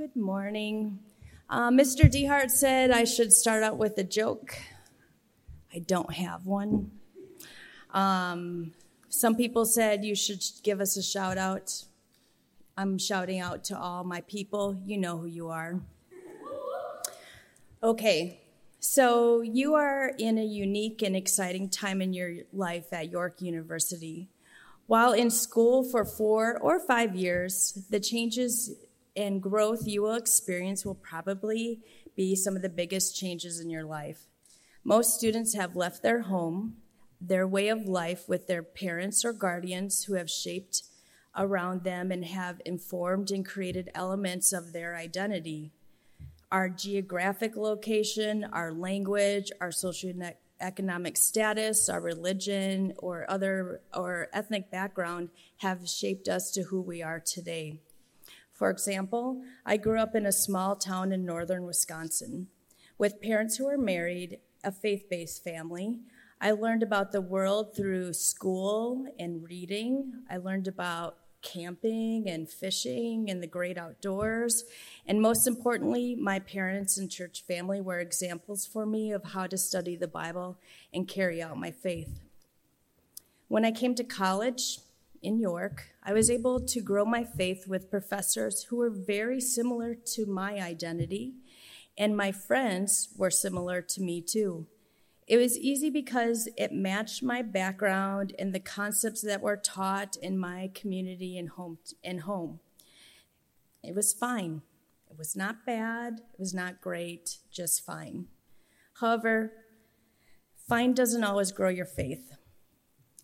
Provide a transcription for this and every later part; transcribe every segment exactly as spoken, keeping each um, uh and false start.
Good morning. Uh, Mister DeHart said I should start out with a joke. I don't have one. Um, some people said you should give us a shout out. I'm shouting out to all my people. You know who you are. Okay, so you are in a unique and exciting time in your life at York University. While in school for four or five years, the changes and growth you will experience will probably be some of the biggest changes in your life. Most students have left their home, their way of life with their parents or guardians who have shaped around them and have informed and created elements of their identity. Our geographic location, our language, our socioeconomic economic status, our religion, or other or ethnic background have shaped us to who we are today. For example, I grew up in a small town in northern Wisconsin. With parents who were married, a faith-based family, I learned about the world through school and reading. I learned about camping and fishing and the great outdoors. And most importantly, my parents and church family were examples for me of how to study the Bible and carry out my faith. When I came to college in York, I was able to grow my faith with professors who were very similar to my identity, and my friends were similar to me too. It was easy because it matched my background and the concepts that were taught in my community and home. And home. It was fine. It was not bad. It was not great, just fine. However, fine doesn't always grow your faith.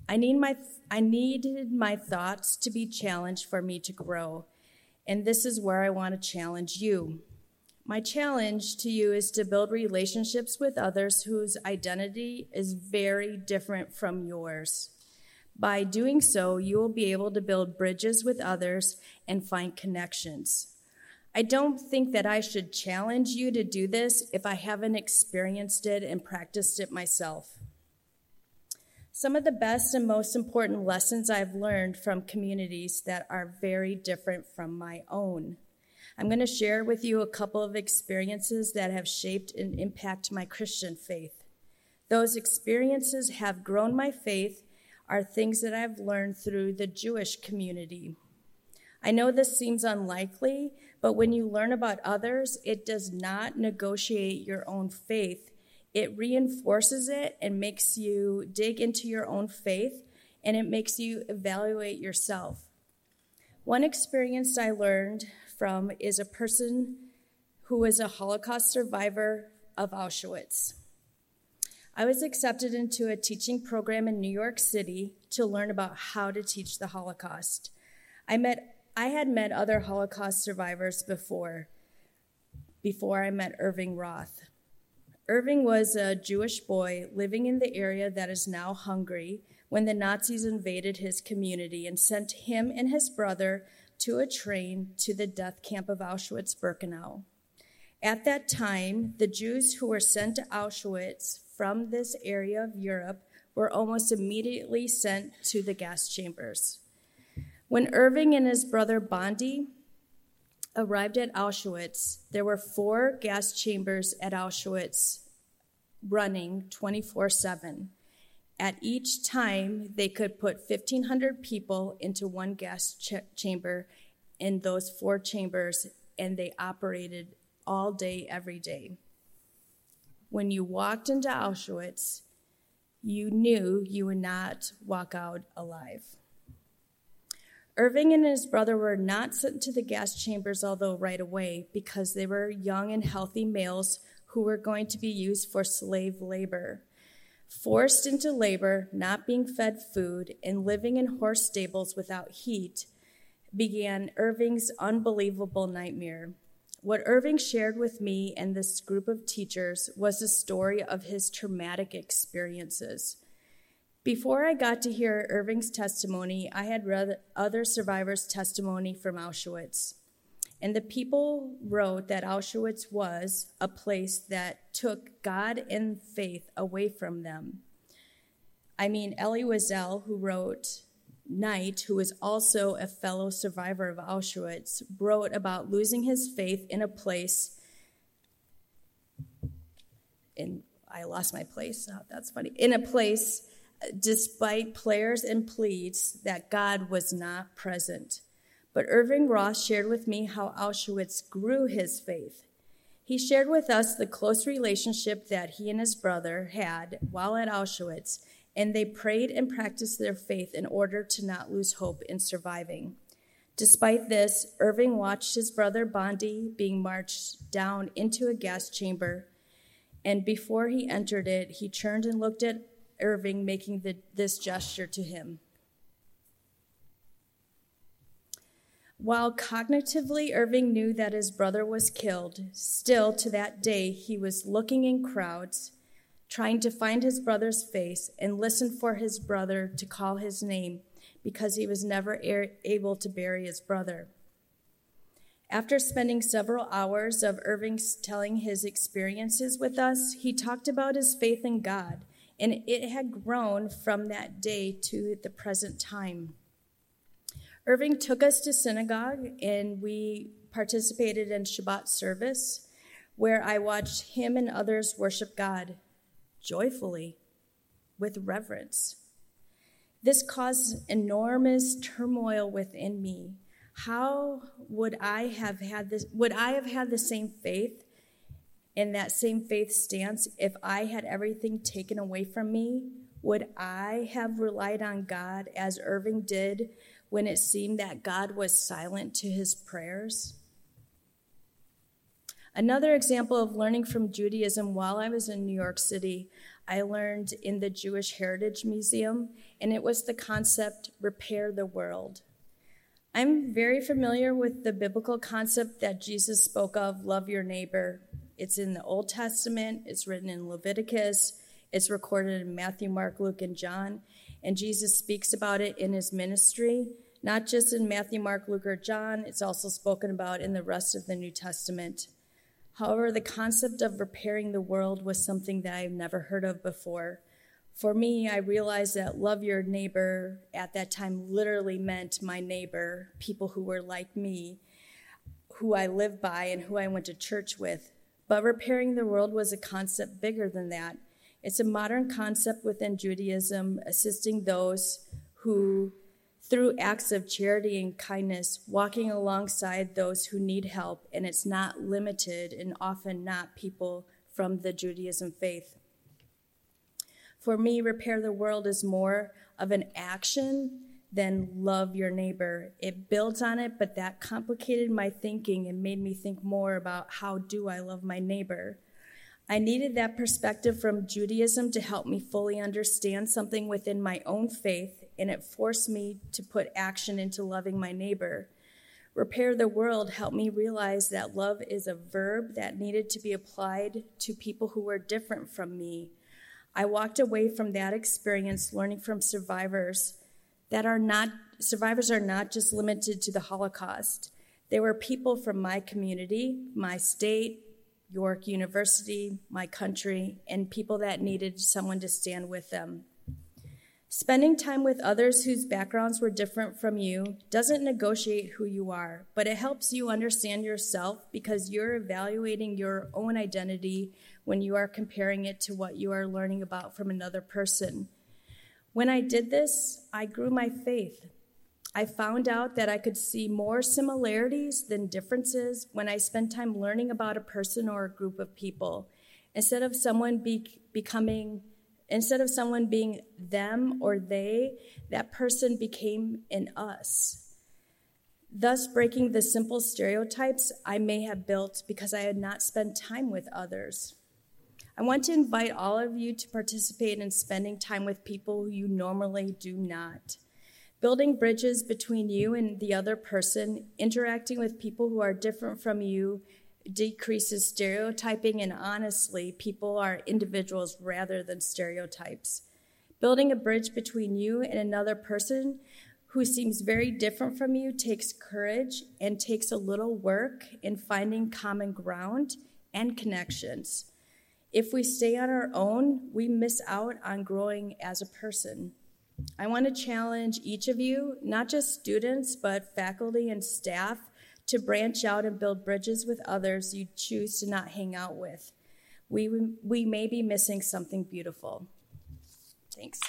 I need my I needed my thoughts to be challenged for me to grow, and this is where I want to challenge you. My challenge to you is to build relationships with others whose identity is very different from yours. By doing so, you will be able to build bridges with others and find connections. I don't think that I should challenge you to do this if I haven't experienced it and practiced it myself. Some of the best and most important lessons I've learned from communities that are very different from my own. I'm going to share with you a couple of experiences that have shaped and impacted my Christian faith. Those experiences have grown my faith, are things that I've learned through the Jewish community. I know this seems unlikely, but when you learn about others, it does not negotiate your own faith. It reinforces it and makes you dig into your own faith, and it makes you evaluate yourself. One experience I learned from is a person who was a Holocaust survivor of Auschwitz. I was accepted into a teaching program in New York City to learn about how to teach the Holocaust. I met, I had met other Holocaust survivors before, before I met Irving Roth. Irving was a Jewish boy living in the area that is now Hungary when the Nazis invaded his community and sent him and his brother to a train to the death camp of Auschwitz-Birkenau. At that time, the Jews who were sent to Auschwitz from this area of Europe were almost immediately sent to the gas chambers. When Irving and his brother Bondi arrived at Auschwitz, there were four gas chambers at Auschwitz running twenty-four seven. At each time, they could put fifteen hundred people into one gas ch- chamber in those four chambers, and they operated all day, every day. When you walked into Auschwitz, you knew you would not walk out alive. Irving and his brother were not sent to the gas chambers, although right away, because they were young and healthy males who were going to be used for slave labor. Forced into labor, not being fed food, and living in horse stables without heat, began Irving's unbelievable nightmare. What Irving shared with me and this group of teachers was the story of his traumatic experiences. Before I got to hear Irving's testimony, I had read other survivors' testimony from Auschwitz. And the people wrote that Auschwitz was a place that took God and faith away from them. I mean, Elie Wiesel, who wrote, Knight, who is also a fellow survivor of Auschwitz, wrote about losing his faith in a place, in I lost my place, oh, that's funny, in a place despite prayers and pleads that God was not present. But Irving Roth shared with me how Auschwitz grew his faith. He shared with us the close relationship that he and his brother had while at Auschwitz, and they prayed and practiced their faith in order to not lose hope in surviving. Despite this, Irving watched his brother Bondi being marched down into a gas chamber, and before he entered it, he turned and looked at Irving, making the, this gesture to him. While cognitively Irving knew that his brother was killed, still to that day he was looking in crowds, trying to find his brother's face and listen for his brother to call his name, because he was never a- able to bury his brother. After spending several hours of Irving telling his experiences with us, he talked about his faith in God, and it had grown from that day to the present time. Irving took us to synagogue, and we participated in Shabbat service, where I watched him and others worship God joyfully, with reverence. This caused enormous turmoil within me. How would I have had this? Would I have had the same faith in that same faith stance if I had everything taken away from me? Would I have relied on God as Irving did when it seemed that God was silent to his prayers? Another example of learning from Judaism while I was in New York City, I learned in the Jewish Heritage Museum, and it was the concept, repair the world. I'm very familiar with the biblical concept that Jesus spoke of, love your neighbor. It's in the Old Testament, it's written in Leviticus, it's recorded in Matthew, Mark, Luke, and John, and Jesus speaks about it in his ministry, not just in Matthew, Mark, Luke, or John, it's also spoken about in the rest of the New Testament. However, the concept of repairing the world was something that I've never heard of before. For me, I realized that love your neighbor at that time literally meant my neighbor, people who were like me, who I lived by and who I went to church with. But repairing the world was a concept bigger than that. It's a modern concept within Judaism, assisting those who, through acts of charity and kindness, walking alongside those who need help, and it's not limited and often not people from the Judaism faith. For me, repair the world is more of an action than love your neighbor. It builds on it, but that complicated my thinking and made me think more about how do I love my neighbor. I needed that perspective from Judaism to help me fully understand something within my own faith, and it forced me to put action into loving my neighbor. Repair the world helped me realize that love is a verb that needed to be applied to people who were different from me. I walked away from that experience learning from survivors that are not, survivors are not just limited to the Holocaust. They were people from my community, my state, York University, my country, and people that needed someone to stand with them. Spending time with others whose backgrounds were different from you doesn't negotiate who you are, but it helps you understand yourself because you're evaluating your own identity when you are comparing it to what you are learning about from another person. When I did this, I grew my faith. I found out that I could see more similarities than differences when I spent time learning about a person or a group of people. Instead of someone be- becoming, instead of someone being them or they, that person became an us. Thus breaking the simple stereotypes I may have built because I had not spent time with others. I want to invite all of you to participate in spending time with people who you normally do not. Building bridges between you and the other person, interacting with people who are different from you, decreases stereotyping, and honestly, people are individuals rather than stereotypes. Building a bridge between you and another person who seems very different from you takes courage and takes a little work in finding common ground and connections. If we stay on our own, we miss out on growing as a person. I want to challenge each of you, not just students, but faculty and staff, to branch out and build bridges with others you choose to not hang out with. We, we may be missing something beautiful. Thanks.